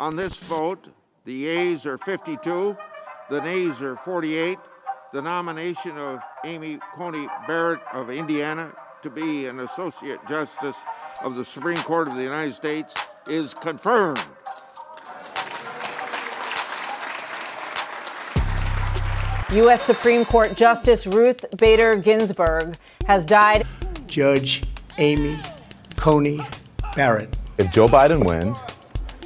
On this vote, the yeas are 52, the nays are 48. The nomination of Amy Coney Barrett of Indiana to be an Associate Justice of the Supreme Court of the United States is confirmed. U.S. Supreme Court Justice Ruth Bader Ginsburg has died. Judge Amy Coney Barrett. If Joe Biden wins,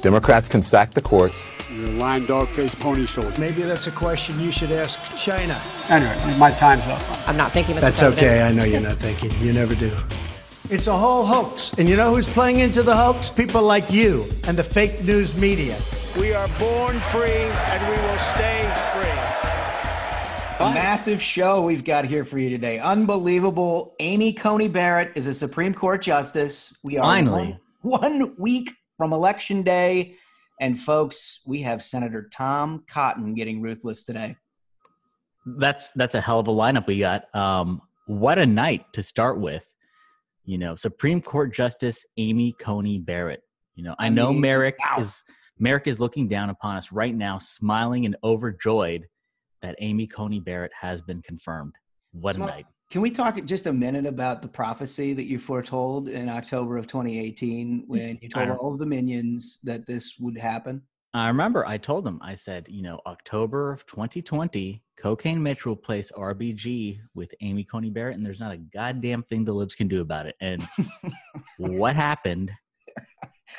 Democrats can sack the courts. You're a lying dog-faced pony soldier. Maybe that's a question you should ask China. Anyway, my time's up. I'm not thinking, Mr. President. That's okay. I know you're not thinking. You never do. It's a whole hoax. And you know who's playing into the hoax? People like you and the fake news media. We are born free, and we will stay free. A massive show we've got here for you today. Unbelievable. Amy Coney Barrett is a Supreme Court justice. We are finally one week from Election Day. And folks, we have Senator Tom Cotton getting ruthless today. That's a hell of a lineup we got. What a night to start with. You know, Supreme Court Justice Amy Coney Barrett. You know, I know Merrick is looking down upon us right now, smiling and overjoyed that Amy Coney Barrett has been confirmed. What a night. Can we talk just a minute about the prophecy that you foretold in October of 2018 when you told all of the minions that this would happen? I remember I told them, I said, you know, October of 2020, Cocaine Mitch will place RBG with Amy Coney Barrett, and there's not a goddamn thing the libs can do about it. And what happened?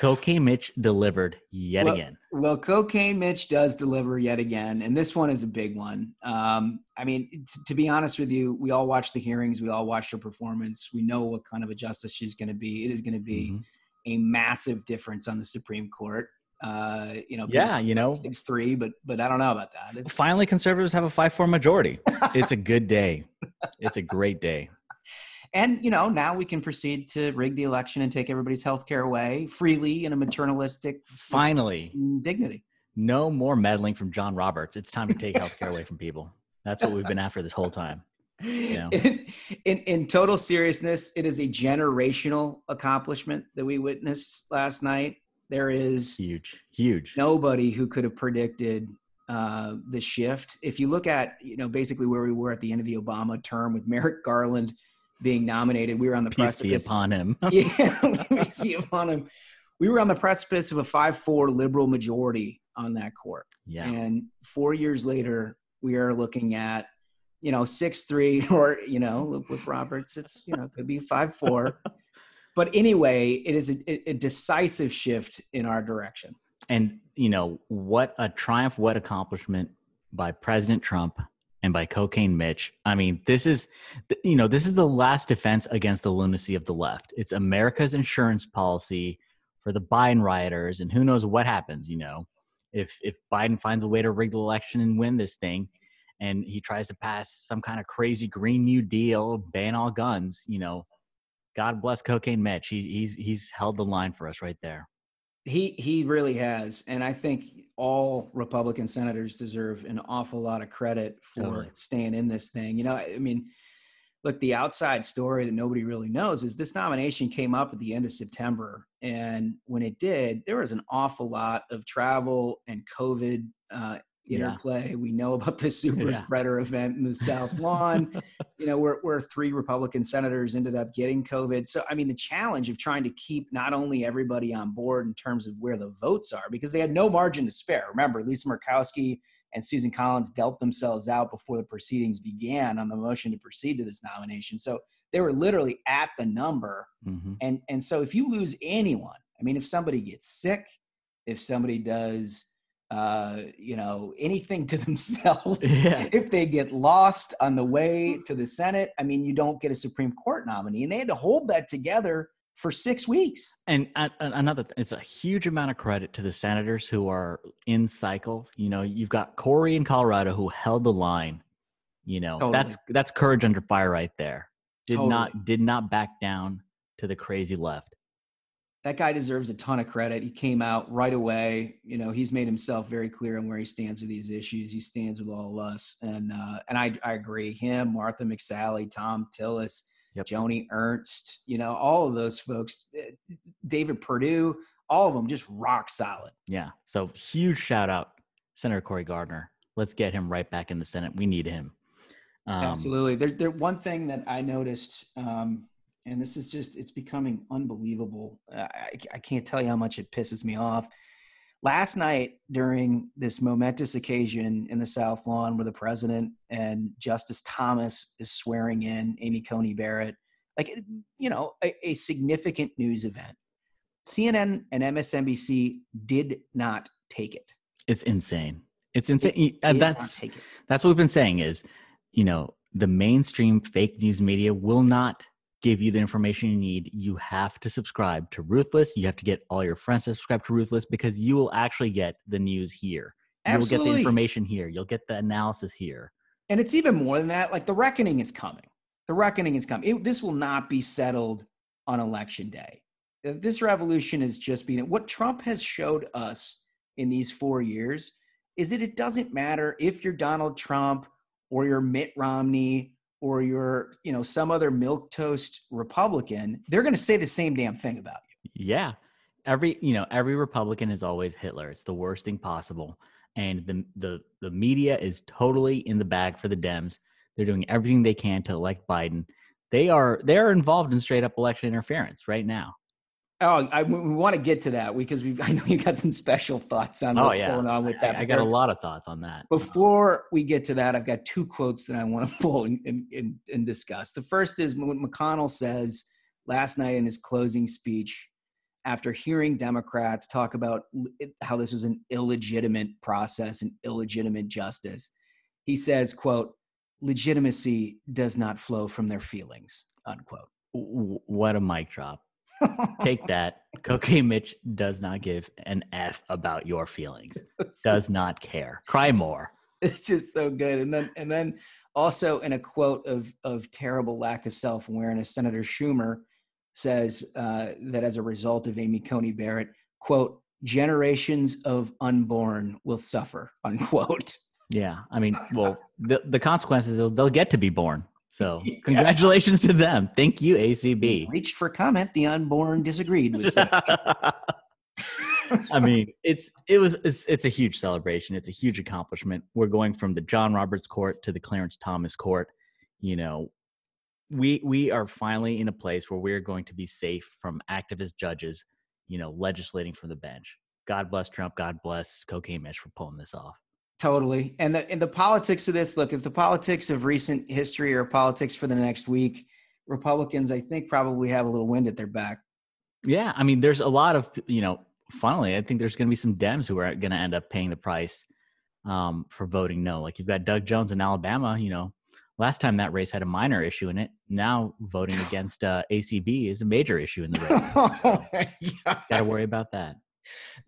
Cocaine Mitch delivered yet again. Well, Cocaine Mitch does deliver yet again, and this one is a big one. I mean, to be honest with you, we all watched the hearings. We all watched her performance. We know what kind of a justice she's going to be. It is going to be a massive difference on the Supreme Court. You know, 6-3, but I don't know about that. Finally, conservatives have a 5-4 majority. It's a good day. It's a great day. And, you know, now we can proceed to rig the election and take everybody's health care away freely in a maternalistic finally dignity. No more meddling from John Roberts. It's time to take health care away from people. That's what we've been after this whole time. You know? In total seriousness, it is a generational accomplishment that we witnessed last night. There is huge. Nobody who could have predicted the shift. If you look at, you know, basically where we were at the end of the Obama term with Merrick Garland being nominated, we were on the precipice. Peace be upon him. Peace be upon him. We were on the precipice of a 5-4 liberal majority on that court. Yeah. And 4 years later, we are looking at, you know, 6-3, or, you know, with Roberts, it's, you know, it could be 5-4. But anyway, it is a decisive shift in our direction. And, you know, what a triumph, what accomplishment by President Trump and by Cocaine Mitch. I mean, this is the last defense against the lunacy of the left. It's America's insurance policy for the Biden rioters, and who knows what happens, you know, if Biden finds a way to rig the election and win this thing, and he tries to pass some kind of crazy Green New Deal, ban all guns, you know, God bless Cocaine Mitch. He's held the line for us right there. He really has. And I think all Republican senators deserve an awful lot of credit for staying in this thing. You know, I mean, look, the outside story that nobody really knows is this nomination came up at the end of September. And when it did, there was an awful lot of travel and COVID interplay. We know about the super spreader event in the South Lawn. You know, where three Republican senators ended up getting COVID. So, I mean, the challenge of trying to keep not only everybody on board in terms of where the votes are, because they had no margin to spare. Remember, Lisa Murkowski and Susan Collins dealt themselves out before the proceedings began on the motion to proceed to this nomination. So they were literally at the number. And so if you lose anyone, I mean, if somebody gets sick, if somebody does anything to themselves, if they get lost on the way to the Senate, I mean, you don't get a Supreme Court nominee. And they had to hold that together for 6 weeks. And it's a huge amount of credit to the senators who are in cycle. You know, you've got Corey in Colorado who held the line. You know, that's courage under fire right there. Did not back down to the crazy left. That guy deserves a ton of credit. He came out right away. You know, he's made himself very clear on where he stands with these issues. He stands with all of us. And I agree. Him, Martha McSally, Tom Tillis, Joni Ernst, you know, all of those folks, David Perdue, all of them just rock solid. Yeah. So huge shout out, Senator Cory Gardner. Let's get him right back in the Senate. We need him. Absolutely. There one thing that I noticed, and this is just, it's becoming unbelievable. I can't tell you how much it pisses me off. Last night during this momentous occasion in the South Lawn where the president and Justice Thomas is swearing in Amy Coney Barrett, like, you know, a significant news event, CNN and MSNBC did not take it. It's insane. It's insane. That's what we've been saying is, you know, the mainstream fake news media will not give you the information you need. You have to subscribe to Ruthless. You have to get all your friends to subscribe to Ruthless because you will actually get the news here. Absolutely. You'll get the information here. You'll get the analysis here. And it's even more than that. Like, the reckoning is coming. The reckoning is coming. This will not be settled on election day. This revolution is just being, what Trump has showed us in these 4 years is that it doesn't matter if you're Donald Trump or you're Mitt Romney or you're, you know, some other milquetoast Republican, they're going to say the same damn thing about you. Yeah. Every Republican is always Hitler. It's the worst thing possible. And the media is totally in the bag for the Dems. They're doing everything they can to elect Biden. They are involved in straight up election interference right now. Oh, we want to get to that because I know you got some special thoughts on what's going on with that. I got a lot of thoughts on that. Before we get to that, I've got two quotes that I want to pull and discuss. The first is when McConnell says last night in his closing speech, after hearing Democrats talk about how this was an illegitimate process and illegitimate justice, he says, quote, legitimacy does not flow from their feelings, unquote. What a mic drop. Take that. Cocaine Mitch does not give an F about your feelings. Does not care. Cry more. It's just so good. And then also in a quote of terrible lack of self-awareness, Senator Schumer says that as a result of Amy Coney Barrett, quote, generations of unborn will suffer, unquote. Yeah. I mean, well, the consequences, they'll get to be born. So congratulations to them. Thank you, ACB. We reached for comment. The unborn disagreed with that. I mean, it's a huge celebration. It's a huge accomplishment. We're going from the John Roberts court to the Clarence Thomas court. You know, we are finally in a place where we're going to be safe from activist judges, you know, legislating from the bench. God bless Trump. God bless Cocaine Mitch for pulling this off. Totally. And the politics of this, look, if the politics of recent history or politics for the next week, Republicans, I think, probably have a little wind at their back. Yeah. I mean, there's a lot of, you know, finally, I think there's going to be some Dems who are going to end up paying the price for voting no. Like, you've got Doug Jones in Alabama, you know, last time that race had a minor issue in it. Now voting against ACB is a major issue in the race. Oh my God. Got to worry about that.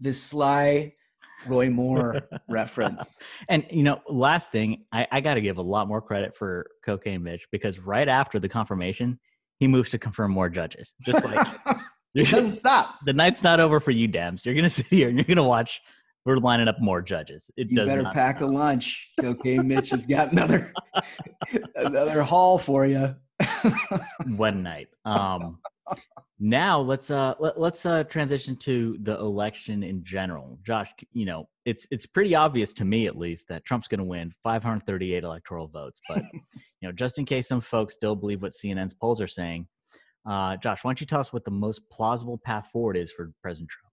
The sly Roy Moore reference. And, you know, last thing, I got to give a lot more credit for Cocaine Mitch because right after the confirmation, he moves to confirm more judges. Just like, it doesn't stop. The night's not over for you, Dems. You're going to sit here and you're going to watch. We're lining up more judges. You better pack a lunch. Cocaine Mitch has got another haul for you. One night. Now let's transition to the election in general. Josh, you know, it's pretty obvious to me, at least, that Trump's going to win 538 electoral votes. But, you know, just in case some folks still believe what CNN's polls are saying, Josh, why don't you tell us what the most plausible path forward is for President Trump?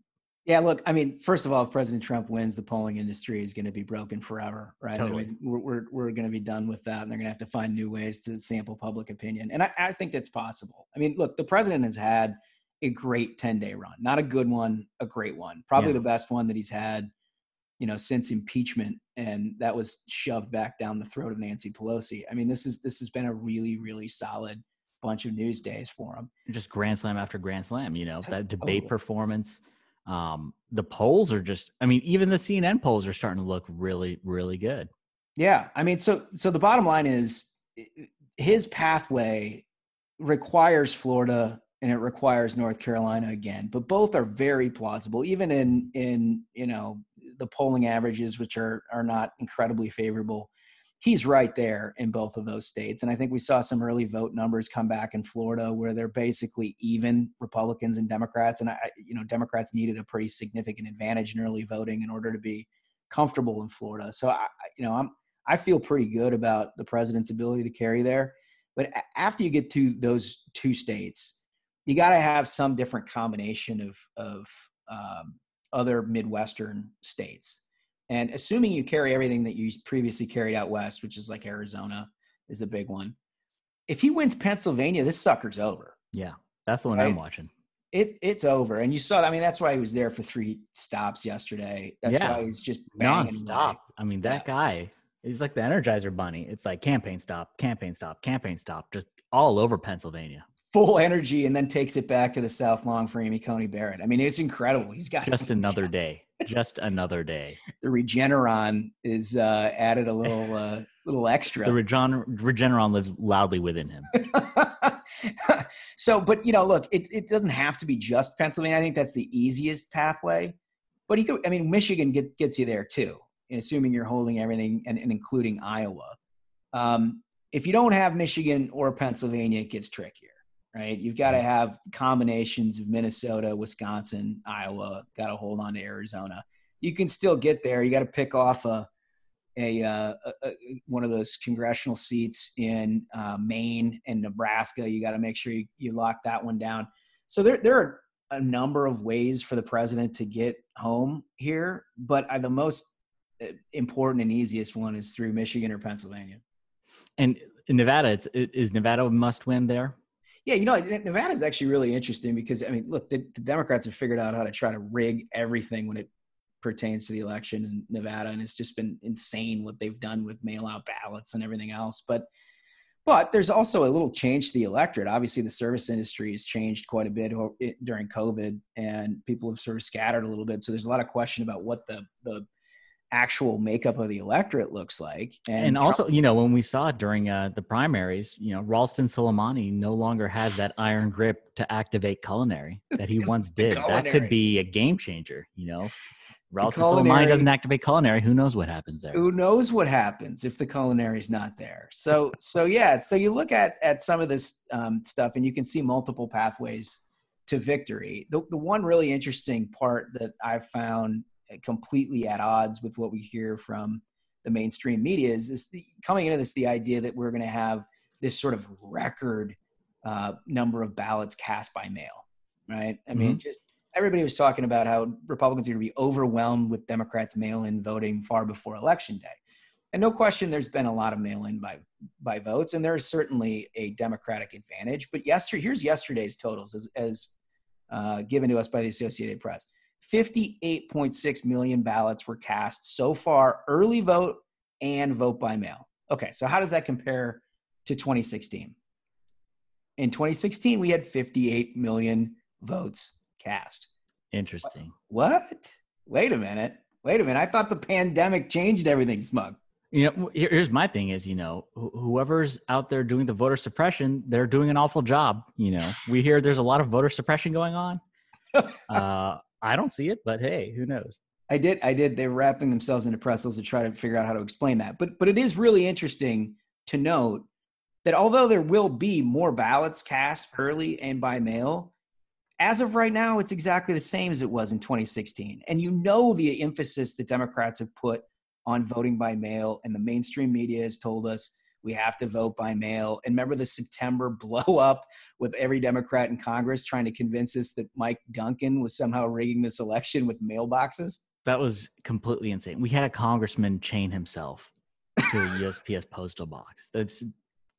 Yeah, look, I mean, first of all, if President Trump wins, the polling industry is going to be broken forever, right? Totally. I mean, we're going to be done with that, and they're going to have to find new ways to sample public opinion. And I think that's possible. I mean, look, the president has had a great 10-day run. Not a good one, a great one. Probably the best one that he's had, you know, since impeachment, and that was shoved back down the throat of Nancy Pelosi. I mean, this has been a really, really solid bunch of news days for him. Just grand slam after grand slam, you know, that debate performance. The polls are just, I mean, even the CNN polls are starting to look really, really good. Yeah. I mean, so the bottom line is his pathway requires Florida and it requires North Carolina again, but both are very plausible, even in you know, the polling averages, which are not incredibly favorable. he's right there in both of those states. And I think we saw some early vote numbers come back in Florida where they're basically even, Republicans and Democrats. And Democrats needed a pretty significant advantage in early voting in order to be comfortable in Florida. So I feel pretty good about the president's ability to carry there. But after you get to those two states, you got to have some different combination of other Midwestern states. And assuming you carry everything that you previously carried out west, which is like Arizona is the big one. If he wins Pennsylvania, this sucker's over. Yeah, that's the one, right? I'm watching. It's over. And you saw, that's why he was there for 3 stops yesterday. That's why he's just banging nonstop. That guy is like the Energizer Bunny. It's like campaign stop, campaign stop, campaign stop, just all over Pennsylvania. Full energy, and then takes it back to the South Lawn for Amy Coney Barrett. It's incredible. He's got another day. Just another day. The Regeneron is added a little extra. The Regeneron lives loudly within him. So, but look, it doesn't have to be just Pennsylvania. I think that's the easiest pathway. But you could, Michigan gets you there too, assuming you're holding everything and including Iowa. If you don't have Michigan or Pennsylvania, it gets trickier. Right? You've got to have combinations of Minnesota, Wisconsin, Iowa, got to hold on to Arizona. You can still get there. You got to pick off one of those congressional seats in Maine and Nebraska. You got to make sure you lock that one down. So there are a number of ways for the president to get home here, but the most important and easiest one is through Michigan or Pennsylvania. And Nevada, is Nevada a must-win there? Yeah, Nevada is actually really interesting because, look, the Democrats have figured out how to try to rig everything when it pertains to the election in Nevada, and it's just been insane what they've done with mail-out ballots and everything else. But there's also a little change to the electorate. Obviously, the service industry has changed quite a bit during COVID, and people have sort of scattered a little bit. So there's a lot of question about what the actual makeup of the electorate looks like. And also, when we saw during the primaries, Ralston Soleimani no longer has that iron grip to activate culinary that he once did. That could be a game changer, Ralston Soleimani doesn't activate culinary. Who knows what happens there? Who knows what happens if the culinary is not there? So you look at some of this stuff and you can see multiple pathways to victory. The one really interesting part that I've found completely at odds with what we hear from the mainstream media is coming into this, the idea that we're going to have this sort of record number of ballots cast by mail, right? Just everybody was talking about how Republicans are going to be overwhelmed with Democrats mail-in voting far before Election Day. And no question, there's been a lot of mail-in by votes, and there is certainly a Democratic advantage. But here's yesterday's totals as given to us by the Associated Press. 58.6 million ballots were cast so far, early vote and vote by mail. Okay, so how does that compare to 2016? In 2016, we had 58 million votes cast. Interesting. What? Wait a minute. I thought the pandemic changed everything, Smug. Here's my thing is, whoever's out there doing the voter suppression, they're doing an awful job. We hear there's a lot of voter suppression going on. I don't see it, but hey, who knows? I did. They're wrapping themselves into pretzels to try to figure out how to explain that. But it is really interesting to note that although there will be more ballots cast early and by mail, as of right now, it's exactly the same as it was in 2016. And the emphasis that Democrats have put on voting by mail, and the mainstream media has told us we have to vote by mail. And remember the September blow up with every Democrat in Congress trying to convince us that Mike Duncan was somehow rigging this election with mailboxes? That was completely insane. We had a congressman chain himself to a USPS postal box. That's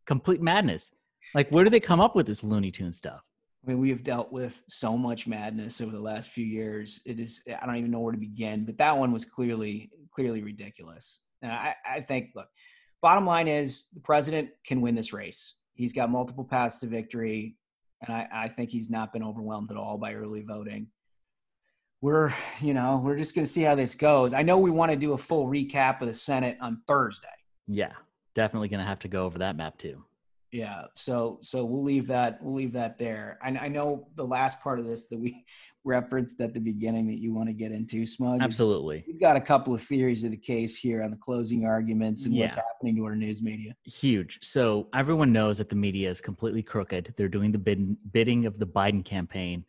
complete madness. Like, where do they come up with this Looney Tune stuff? We have dealt with so much madness over the last few years. It is, I don't even know where to begin, but that one was clearly ridiculous. And I think, look, bottom line is the president can win this race. He's got multiple paths to victory, and I think he's not been overwhelmed at all by early voting. We're just going to see how this goes. I know we want to do a full recap of the Senate on Thursday. Yeah, definitely going to have to go over that map too. Yeah. So we'll leave that there. I know the last part of this that we referenced at the beginning that you want to get into, Smug. Absolutely. We've got a couple of theories of the case here on the closing arguments and what's happening to our news media. Huge. So everyone knows that the media is completely crooked. They're doing the bidding of the Biden campaign,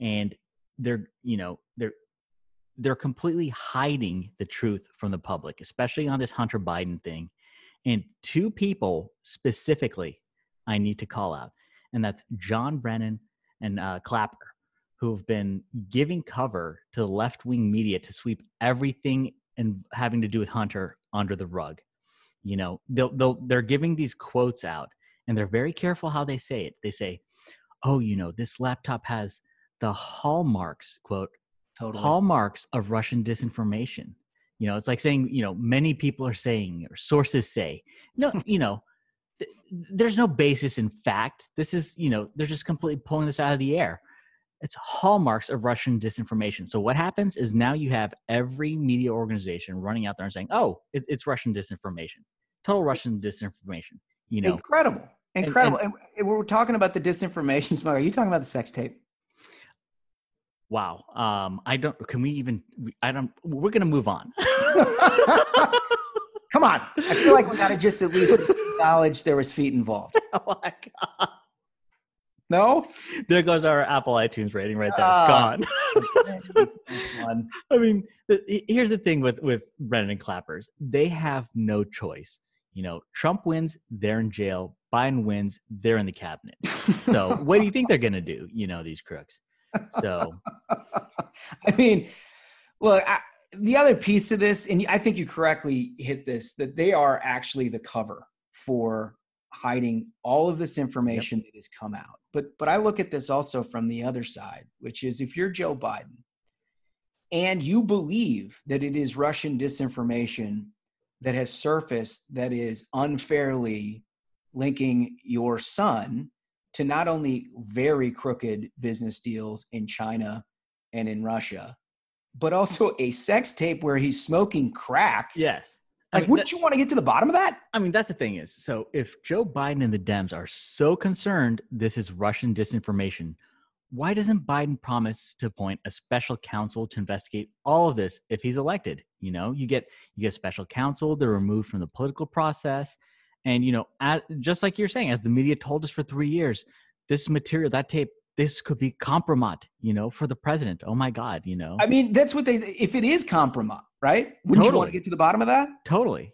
and they're completely hiding the truth from the public, especially on this Hunter Biden thing. And two people specifically I need to call out, and that's John Brennan and Clapper, who have been giving cover to the left-wing media to sweep everything and having to do with Hunter under the rug. You know, they're giving these quotes out, and they're very careful how they say it. They say, oh, this laptop has the hallmarks, quote, totally, hallmarks of Russian disinformation. It's like saying, many people are saying, or sources say, no, there's no basis in fact. This is, they're just completely pulling this out of the air. It's hallmarks of Russian disinformation. So what happens is now you have every media organization running out there and saying, oh, it's Russian disinformation, total Russian disinformation, Incredible. And we're talking about the disinformation. Are you talking about the sex tape? Wow. We're going to move on. Come on. I feel like we got to just at least acknowledge there was feet involved. Oh my God. No? There goes our Apple iTunes rating right there. Gone. I mean, here's the thing with Brennan and Clappers. They have no choice. Trump wins, they're in jail. Biden wins, they're in the cabinet. So what do you think they're going to do? These crooks. So, I mean, look, the other piece of this, and I think you correctly hit this, that they are actually the cover for hiding all of this information that has come out. But I look at this also from the other side, which is if you're Joe Biden and you believe that it is Russian disinformation that has surfaced that is unfairly linking your son to not only very crooked business deals in China and in Russia, but also a sex tape where he's smoking crack. Yes. Wouldn't you want to get to the bottom of that? I mean, that's the thing is, so if Joe Biden and the Dems are so concerned this is Russian disinformation, why doesn't Biden promise to appoint a special counsel to investigate all of this if he's elected? You get special counsel, they're removed from the political process. And, just like you're saying, as the media told us for 3 years, this material, that tape, this could be compromat, for the president. Oh, my God, I mean, that's what if it is compromat, right? Wouldn't you want to get to the bottom of that? Totally.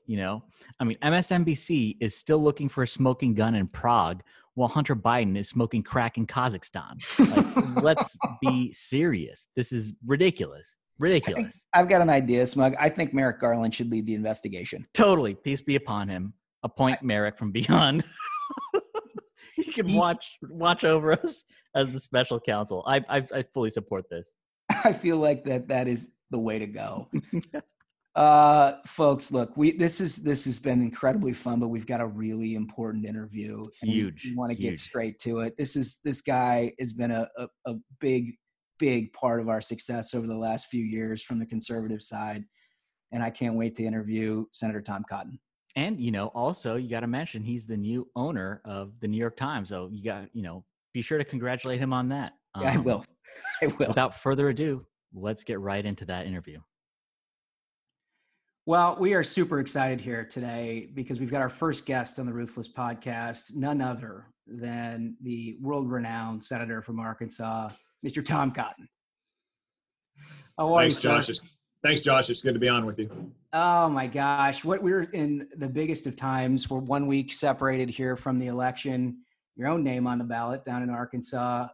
I mean, MSNBC is still looking for a smoking gun in Prague while Hunter Biden is smoking crack in Kazakhstan. Let's be serious. This is ridiculous. Ridiculous. I've got an idea, Smug. I think Merrick Garland should lead the investigation. Totally. Peace be upon him. Appoint Merrick from beyond. He can watch over us as the special counsel. I fully support this. I feel like that is the way to go. Folks, look, this has been incredibly fun, but we've got a really important interview. Huge. We want to get straight to it. This guy has been a big part of our success over the last few years from the conservative side, and I can't wait to interview Senator Tom Cotton. And, also you got to mention he's the new owner of the New York Times. So you got, be sure to congratulate him on that. Yeah, I will. Without further ado, let's get right into that interview. Well, we are super excited here today because we've got our first guest on the Ruthless podcast, none other than the world-renowned senator from Arkansas, Mr. Tom Cotton. Thanks, Josh. Thanks, Josh. It's good to be on with you. Oh, my gosh. We're in the biggest of times. We're 1 week separated here from the election. Your own name on the ballot down in Arkansas.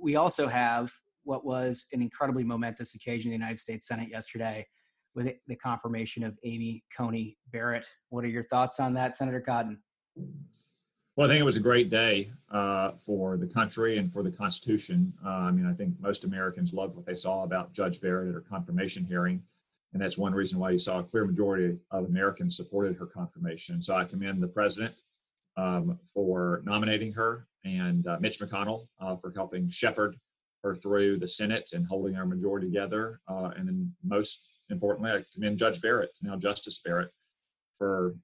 We also have what was an incredibly momentous occasion in the United States Senate yesterday with the confirmation of Amy Coney Barrett. What are your thoughts on that, Senator Cotton? Well, I think it was a great day for the country and for the Constitution. I think most Americans loved what they saw about Judge Barrett at her confirmation hearing, and that's one reason why you saw a clear majority of Americans supported her confirmation. So I commend the president for nominating her, and Mitch McConnell for helping shepherd her through the Senate and holding our majority together. And then most importantly, I commend Judge Barrett, now Justice Barrett, for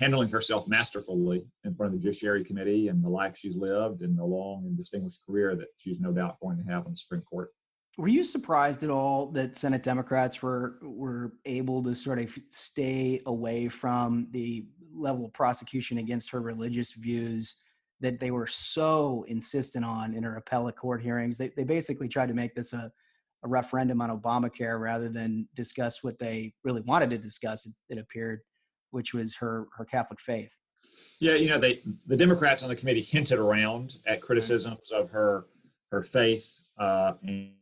handling herself masterfully in front of the Judiciary Committee and the life she's lived and the long and distinguished career that she's no doubt going to have on the Supreme Court. Were you surprised at all that Senate Democrats were able to sort of stay away from the level of prosecution against her religious views that they were so insistent on in her appellate court hearings? They basically tried to make this a referendum on Obamacare rather than discuss what they really wanted to discuss, it appeared, which was her Catholic faith. Yeah, the Democrats on the committee hinted around at criticisms of her faith, and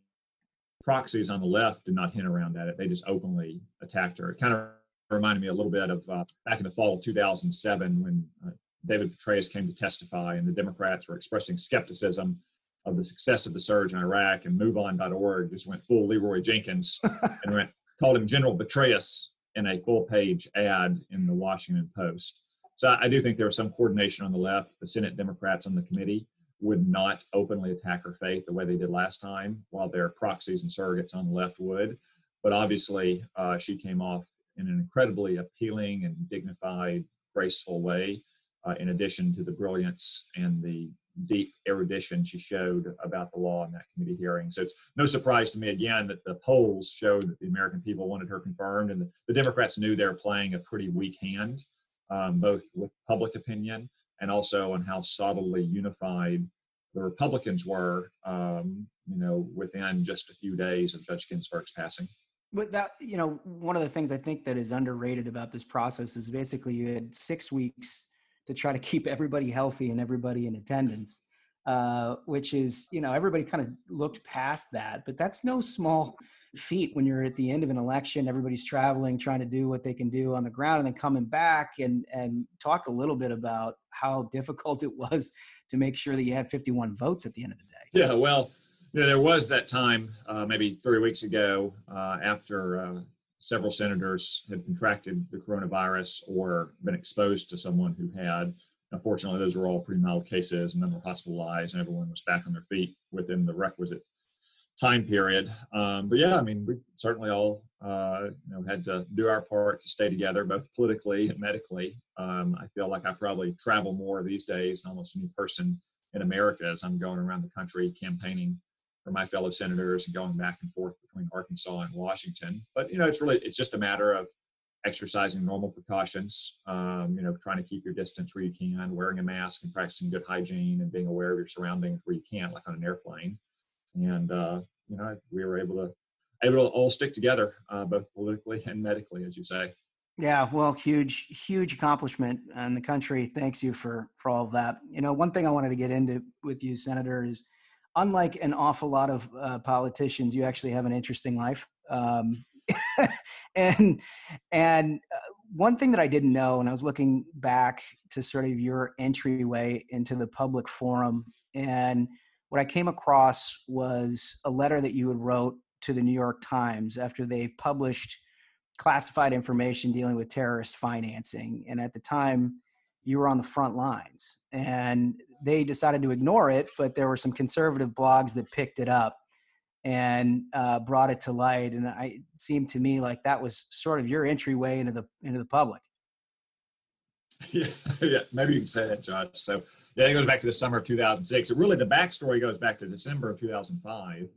proxies on the left did not hint around at it. They just openly attacked her. It kind of reminded me a little bit of back in the fall of 2007 when David Petraeus came to testify and the Democrats were expressing skepticism of the success of the surge in Iraq, and MoveOn.org just went full Leroy Jenkins and called him General Petraeus in a full-page ad in the Washington Post. So I do think there was some coordination on the left. The Senate Democrats on the committee would not openly attack her faith the way they did last time, while their proxies and surrogates on the left would. But obviously, she came off in an incredibly appealing and dignified, graceful way, in addition to the brilliance and the deep erudition she showed about the law in that committee hearing. So it's no surprise to me, again, that the polls showed that the American people wanted her confirmed, and the Democrats knew they were playing a pretty weak hand, both with public opinion and also on how solidly unified the Republicans were, within just a few days of Judge Ginsburg's passing. But that, one of the things I think that is underrated about this process is basically you had 6 weeks to try to keep everybody healthy and everybody in attendance, which is, everybody kind of looked past that, but that's no small feat when you're at the end of an election, everybody's traveling, trying to do what they can do on the ground, and then coming back and talk a little bit about how difficult it was to make sure that you had 51 votes at the end of the day. Yeah, well, there was that time maybe 3 weeks ago after several senators had contracted the coronavirus or been exposed to someone who had. Unfortunately, those were all pretty mild cases, and none were hospitalized, and everyone was back on their feet within the requisite time period. But yeah, we certainly all had to do our part to stay together, both politically and medically. I feel like I probably travel more these days than almost any person in America as I'm going around the country campaigning for my fellow senators and going back and forth between Arkansas and Washington. But, it's just a matter of exercising normal precautions, trying to keep your distance where you can, wearing a mask and practicing good hygiene and being aware of your surroundings where you can, like on an airplane. And, we were able to all stick together, both politically and medically, as you say. Yeah, well, huge accomplishment in the country. Thanks you for all of that. One thing I wanted to get into with you, Senator, is unlike an awful lot of politicians, you actually have an interesting life. And one thing that I didn't know, and I was looking back to sort of your entryway into the public forum, and what I came across was a letter that you had wrote to the New York Times after they published classified information dealing with terrorist financing. And at the time, you were on the front lines. And they decided to ignore it, but there were some conservative blogs that picked it up and brought it to light. And it seemed to me like that was sort of your entryway into the public. Yeah, maybe you can say that, Josh. So yeah, it goes back to the summer of 2006. Really, the backstory goes back to December of 2005.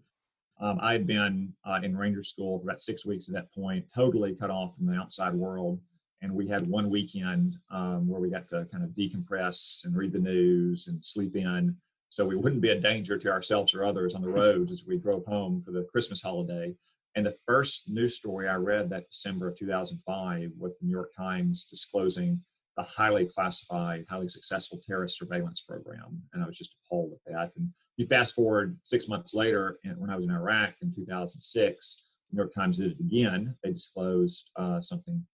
I had been in Ranger School for about 6 weeks at that point, totally cut off from the outside world. And we had one weekend where we got to kind of decompress and read the news and sleep in, so we wouldn't be a danger to ourselves or others on the road as we drove home for the Christmas holiday. And the first news story I read that December of 2005 was the New York Times disclosing the highly classified, highly successful terrorist surveillance program. And I was just appalled at that. And you fast forward 6 months later, and when I was in Iraq in 2006, the New York Times did it again. They disclosed something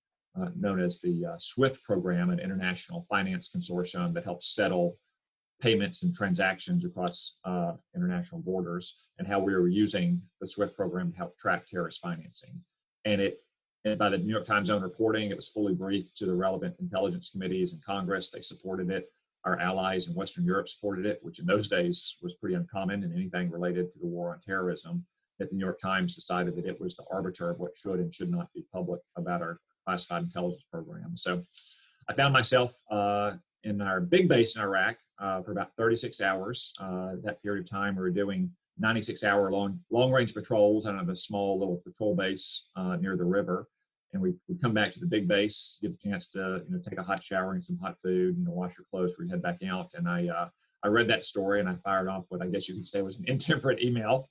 known as the SWIFT program, an international finance consortium that helps settle payments and transactions across international borders, and how we were using the SWIFT program to help track terrorist financing. And by the New York Times' own reporting, it was fully briefed to the relevant intelligence committees in Congress. They supported it. Our allies in Western Europe supported it, which in those days was pretty uncommon in anything related to the war on terrorism. That the New York Times decided that it was the arbiter of what should and should not be public about our classified intelligence program. So I found myself in our big base in Iraq for about 36 hours. That period of time, we were doing 96-hour long-range patrols out of a small little patrol base near the river. And we would come back to the big base, get a chance to take a hot shower and some hot food, wash your clothes before you head back out. And I read that story and I fired off what I guess you could say was an intemperate email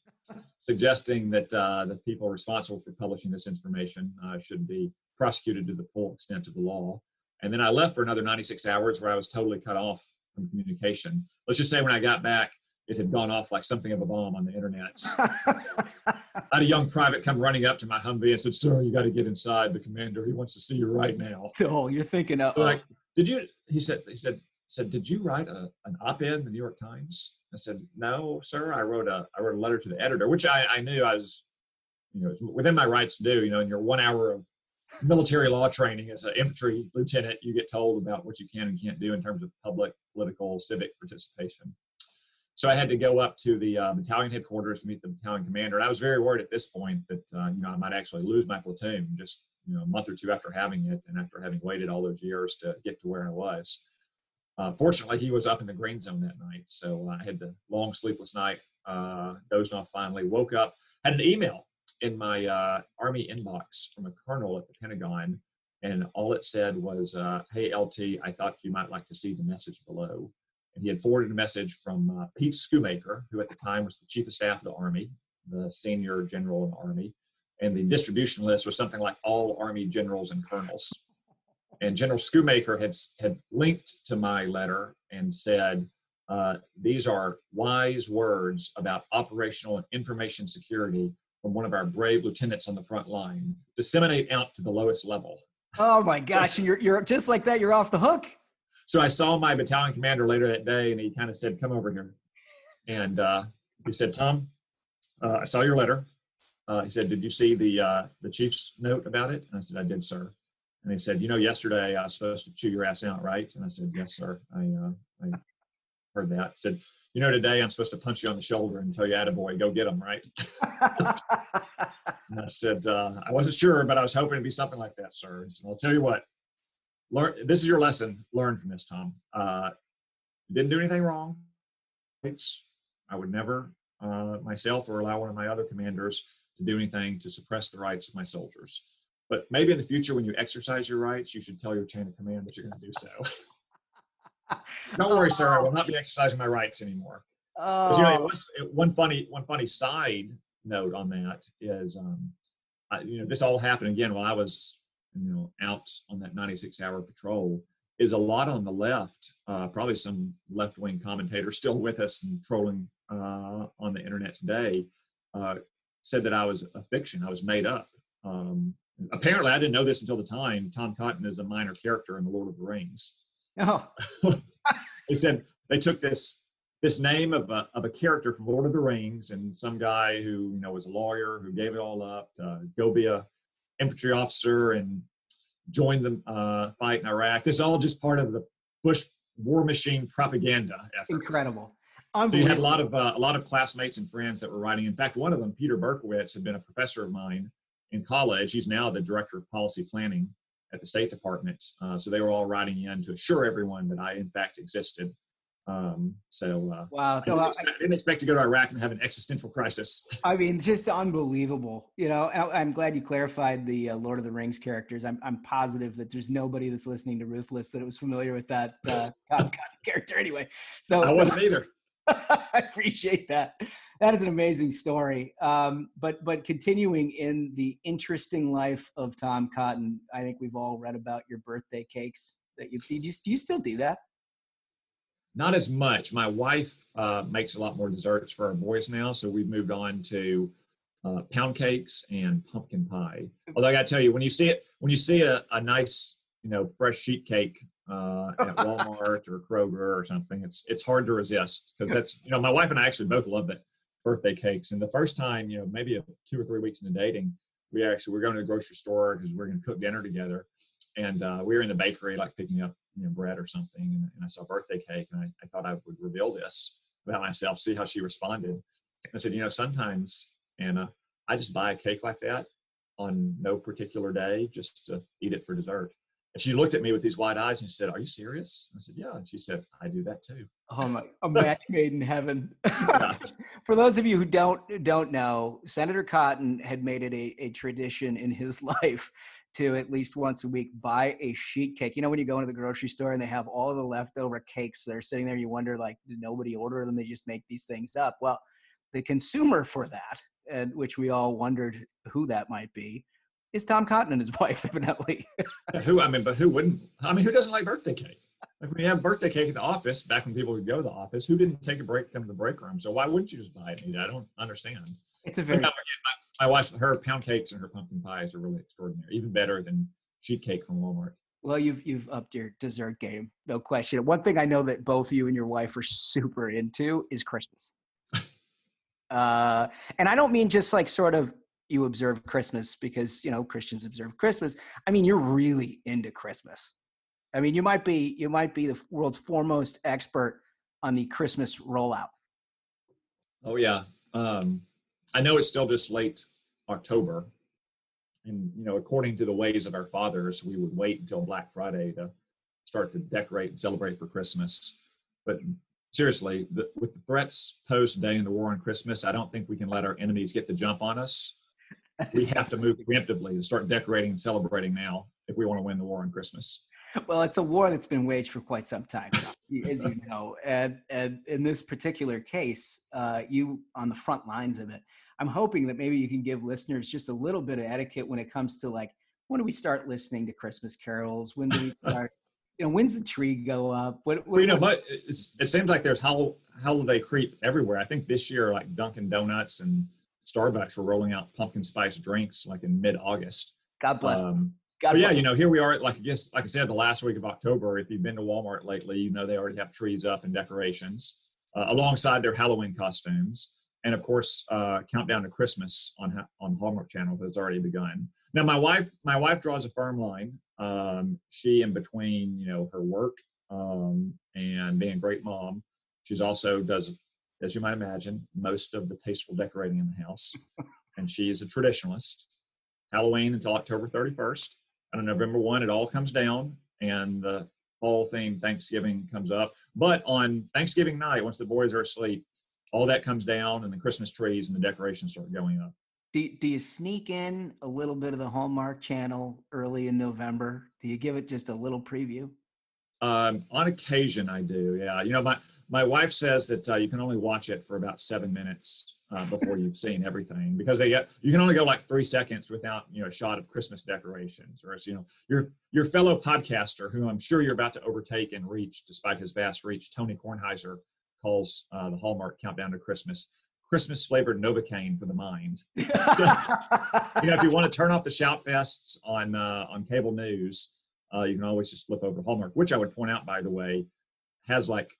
suggesting that the people responsible for publishing this information should be prosecuted to the full extent of the law. And then I left for another 96 hours where I was totally cut off from communication. Let's just say when I got back, it had gone off like something of a bomb on the internet. I had a young private come running up to my Humvee and said, "Sir, you got to get inside. The commander, he wants to see you right now." Oh, you're thinking of like, did you? He said, "Did you write an op-ed in the New York Times?" I said, "No, sir. I wrote a letter to the editor," which I knew I was, it was within my rights to do. In your 1 hour of military law training as an infantry lieutenant, you get told about what you can and can't do in terms of public, political, civic participation. So I had to go up to the battalion headquarters to meet the battalion commander. And I was very worried at this point that, I might actually lose my platoon just, a month or two after having it and after having waited all those years to get to where I was. Fortunately, he was up in the green zone that night. So I had the long, sleepless night, dozed off finally, woke up, had an email in my Army inbox from a colonel at the Pentagon. And all it said was, "Hey, LT, I thought you might like to see the message below." And he had forwarded a message from Pete Schoomaker, who at the time was the chief of staff of the Army, the senior general in the Army. And the distribution list was something like all Army generals and colonels. And General Schoomaker had linked to my letter and said, "These are wise words about operational and information security from one of our brave lieutenants on the front line. Disseminate out to the lowest level." Oh my gosh, you're just like that, you're off the hook. So I saw my battalion commander later that day, and he kind of said, "Come over here." And he said, "Tom, I saw your letter." He said, "Did you see the chief's note about it?" And I said, "I did, sir." And he said, "Yesterday I was supposed to chew your ass out, right?" And I said, "Yes, sir. I heard that." He said, "Today I'm supposed to punch you on the shoulder and tell you, attaboy, go get them, right?" And I said, "I wasn't sure, but I was hoping it'd be something like that, sir." He said, "Well, I'll tell you what. This is your lesson. Learn from this, Tom. You didn't do anything wrong. I would never myself or allow one of my other commanders to do anything to suppress the rights of my soldiers. But maybe in the future, when you exercise your rights, you should tell your chain of command that you're going to do so." "Don't worry, sir. I will not be exercising my rights anymore." Oh. One funny side note on that is, this all happened again while I was out on that 96-hour patrol. Is a lot on the left, probably some left-wing commentator still with us and trolling on the internet today, said that I was a fiction, I was made up. Apparently, I didn't know this until the time, Tom Cotton is a minor character in The Lord of the Rings. Oh. They said they took this name of a character from Lord of the Rings and some guy who was a lawyer who gave it all up to go be a infantry officer and joined the fight in Iraq. This is all just part of the Bush war machine propaganda effort. Incredible. So you had a lot of classmates and friends that were writing. In fact, one of them, Peter Berkowitz, had been a professor of mine in college. He's now the director of policy planning at the State Department. So they were all writing in to assure everyone that I, in fact, existed. Wow. I didn't expect to go to Iraq and have an existential crisis. I mean, just unbelievable. I'm glad you clarified the Lord of the Rings characters. I'm positive that there's nobody that's listening to Ruthless that was familiar with that Tom Cotton character anyway. So I wasn't either. I appreciate that. That is an amazing story. But continuing in the interesting life of Tom Cotton, I think we've all read about your birthday cakes that do you still do that? Not as much. My wife makes a lot more desserts for our boys now, so we've moved on to pound cakes and pumpkin pie. Although I got to tell you, when you see a nice, fresh sheet cake at Walmart or Kroger or something, it's hard to resist because that's my wife and I actually both love that birthday cakes. And the first time, maybe 2 or 3 weeks into dating, we're going to the grocery store because we're going to cook dinner together, and we were in the bakery like picking up bread or something, and I saw birthday cake, and I thought I would reveal this about myself, see how she responded. I said, sometimes, Anna, I just buy a cake like that on no particular day just to eat it for dessert. And she looked at me with these wide eyes and she said, "Are you serious?" I said, "Yeah." And she said, "I do that too." Oh my, a match made in heaven. Yeah. For those of you who don't know, Senator Cotton had made it a tradition in his life to at least once a week buy a sheet cake. You know, when you go into the grocery store and they have all of the leftover cakes that are sitting there, you wonder, like, did nobody order them? They just make these things up. Well, the consumer for that, and which we all wondered who that might be, is Tom Cotton and his wife, evidently. But who wouldn't? I mean, who doesn't like birthday cake? Like, when you have birthday cake at the office, back when people would go to the office, who didn't take a break, come to the break room? So why wouldn't you just buy it? I don't understand. It's a very... My wife, her pound cakes and her pumpkin pies are really extraordinary, even better than sheet cake from Walmart. Well, you've upped your dessert game, no question. One thing I know that both you and your wife are super into is Christmas. And I don't mean just like sort of you observe Christmas because, you know, Christians observe Christmas. I mean, you're really into Christmas. I mean, you might be the world's foremost expert on the Christmas rollout. Oh yeah. I know it's still just late October, and, you know, according to the ways of our fathers, we would wait until Black Friday to start to decorate and celebrate for Christmas. But seriously, with the threats posed today in the war on Christmas, I don't think we can let our enemies get the jump on us. We have to move preemptively and start decorating and celebrating now if we want to win the war on Christmas. Well, it's a war that's been waged for quite some time, as you know. And in this particular case, you on the front lines of it. I'm hoping that maybe you can give listeners just a little bit of etiquette when it comes to, like, when do we start listening to Christmas carols? When do we start? You know, when's the tree go up? It seems like there's holiday creep everywhere. I think this year, like, Dunkin' Donuts and Starbucks were rolling out pumpkin spice drinks like in mid-August. God bless them. But yeah, you know, here we are, like, I guess, like I said, the last week of October. If you've been to Walmart lately, you know they already have trees up and decorations alongside their Halloween costumes. And of course, Countdown to Christmas on Hallmark Channel has already begun. Now, my wife draws a firm line. She, in between, you know, her work and being a great mom, she's also does, as you might imagine, most of the tasteful decorating in the house. And she is a traditionalist. Halloween until October 31st. And on November 1, it all comes down, and the fall theme Thanksgiving comes up. But on Thanksgiving night, once the boys are asleep, all that comes down, and the Christmas trees and the decorations start going up. Do you sneak in a little bit of the Hallmark Channel early in November? Do you give it just a little preview? On occasion, I do, yeah. You know, my wife says that you can only watch it for about 7 minutes before you've seen everything, because you can only go like 3 seconds without, you know, a shot of Christmas decorations, or, as you know, your fellow podcaster, who I'm sure you're about to overtake and reach, despite his vast reach, Tony Kornheiser, calls the Hallmark Countdown to Christmas flavored Novocaine for the mind. So, you know, if you want to turn off the shout fests on cable news, you can always just flip over to Hallmark, which I would point out, by the way, has like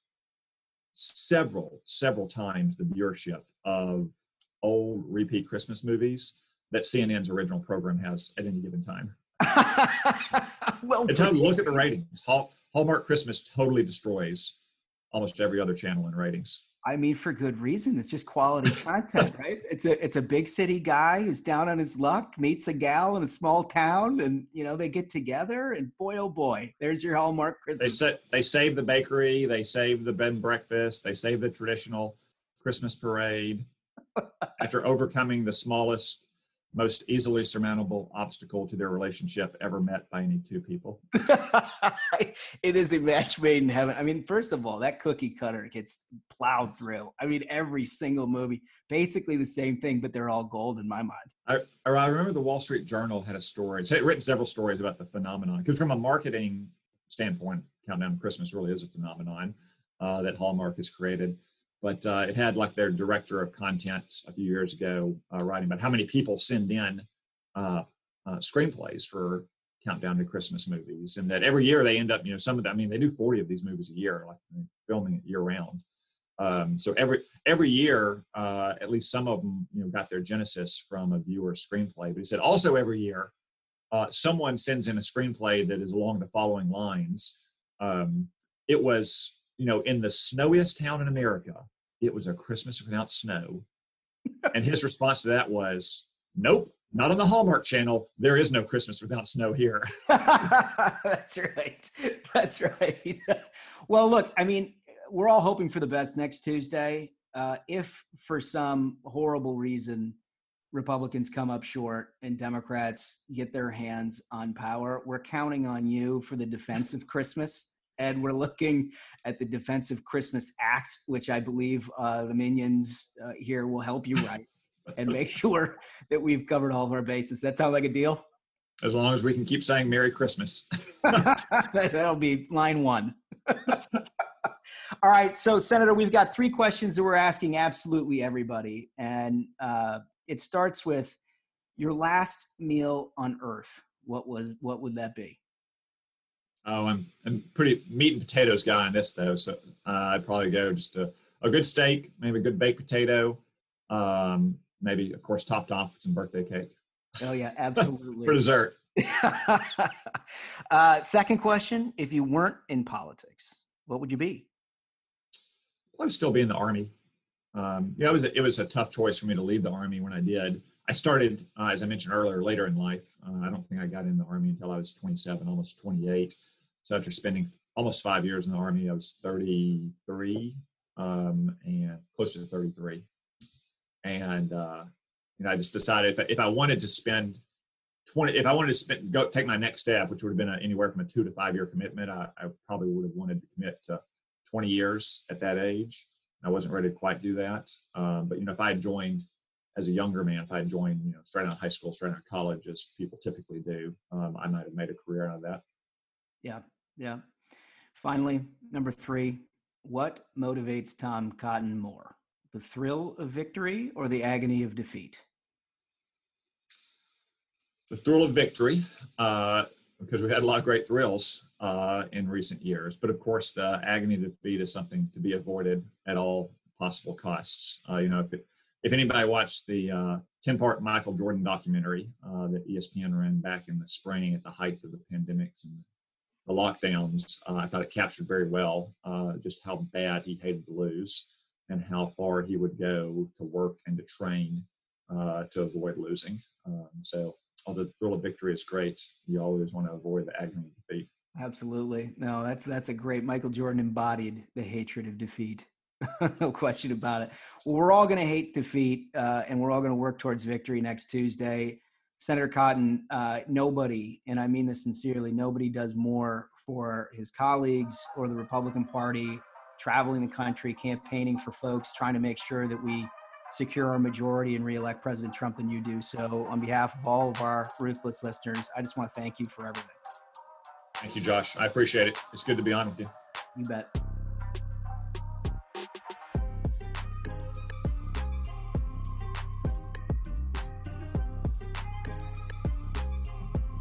several times the viewership of old repeat Christmas movies that CNN's original program has at any given time. Well, look at the ratings. Hallmark Christmas totally destroys almost every other channel in ratings. I mean, for good reason. It's just quality content, right? It's a big city guy who's down on his luck, meets a gal in a small town, and, you know, they get together, and boy, oh boy, there's your Hallmark Christmas. They save the bakery, they save the bed and breakfast, they save the traditional Christmas parade. After overcoming the smallest, most easily surmountable obstacle to their relationship ever met by any two people. It is a match made in heaven. I mean, first of all, that cookie cutter gets plowed through. I mean, every single movie, basically the same thing, but they're all gold in my mind. I remember the Wall Street Journal had a story, so it written several stories about the phenomenon, because from a marketing standpoint, Countdown to Christmas really is a phenomenon that Hallmark has created. But it had like their director of content a few years ago writing about how many people send in screenplays for Countdown to Christmas movies, and that every year they end up, you know, some of them, I mean, they do 40 of these movies a year, like filming it year round. So every year, at least some of them, you know, got their genesis from a viewer's screenplay. But he said also every year, someone sends in a screenplay that is along the following lines. It was, you know, in the snowiest town in America, it was a Christmas without snow. And his response to that was, nope, Not on the Hallmark Channel. There is no Christmas without snow here. That's right. That's right. Well, look, I mean, we're all hoping for the best next Tuesday. If for some horrible reason, Republicans come up short and Democrats get their hands on power, we're counting on you for the defense of Christmas. And we're looking at the Defensive Christmas Act, which I believe the minions here will help you write and make sure that we've covered all of our bases. That sound like a deal? As long as we can keep saying Merry Christmas. That'll be line one. All right. So, Senator, we've got three questions that we're asking absolutely everybody. And it starts with your last meal on earth. What would that be? Oh, I'm pretty meat and potatoes guy on this, though. So I'd probably go just a good steak, maybe a good baked potato, maybe, of course, topped off with some birthday cake. Oh, yeah, absolutely. For dessert. Second question, if you weren't in politics, what would you be? Well, I'd still be in the Army. Yeah, it was a tough choice for me to leave the Army when I did. I started, as I mentioned earlier, later in life. I don't think I got in the Army until I was 27, almost 28. So after spending almost 5 years in the Army, I was 33 and closer to 33. And you know, I just decided if I wanted to spend 20, if I wanted to spend, go take my next step, which would have been anywhere from a 2 to 5 year commitment, I probably would have wanted to commit to 20 years at that age. I wasn't ready to quite do that. But you know, if I had joined as a younger man, if I had joined, you know, straight out of high school, straight out of college, as people typically do, I might have made a career out of that. Yeah, yeah. Finally, number three, what motivates Tom Cotton more? The thrill of victory or the agony of defeat? The thrill of victory, because we've had a lot of great thrills in recent years. But of course, the agony of defeat is something to be avoided at all possible costs. You know, if anybody watched the 10-part Michael Jordan documentary that ESPN ran back in the spring at the height of the pandemics and the lockdowns, I thought it captured very well just how bad he hated to lose and how far he would go to work and to train to avoid losing. So although the thrill of victory is great, you always want to avoid the agony of defeat. Absolutely. No, that's a great, Michael Jordan embodied the hatred of defeat. No question about it. Well, we're all going to hate defeat, and we're all going to work towards victory next Tuesday. Senator Cotton, nobody, and I mean this sincerely, nobody does more for his colleagues or the Republican Party, traveling the country, campaigning for folks, trying to make sure that we secure our majority and reelect President Trump than you do. So on behalf of all of our Ruthless listeners, I just want to thank you for everything. Thank you, Josh. I appreciate it. It's good to be on with you. You bet.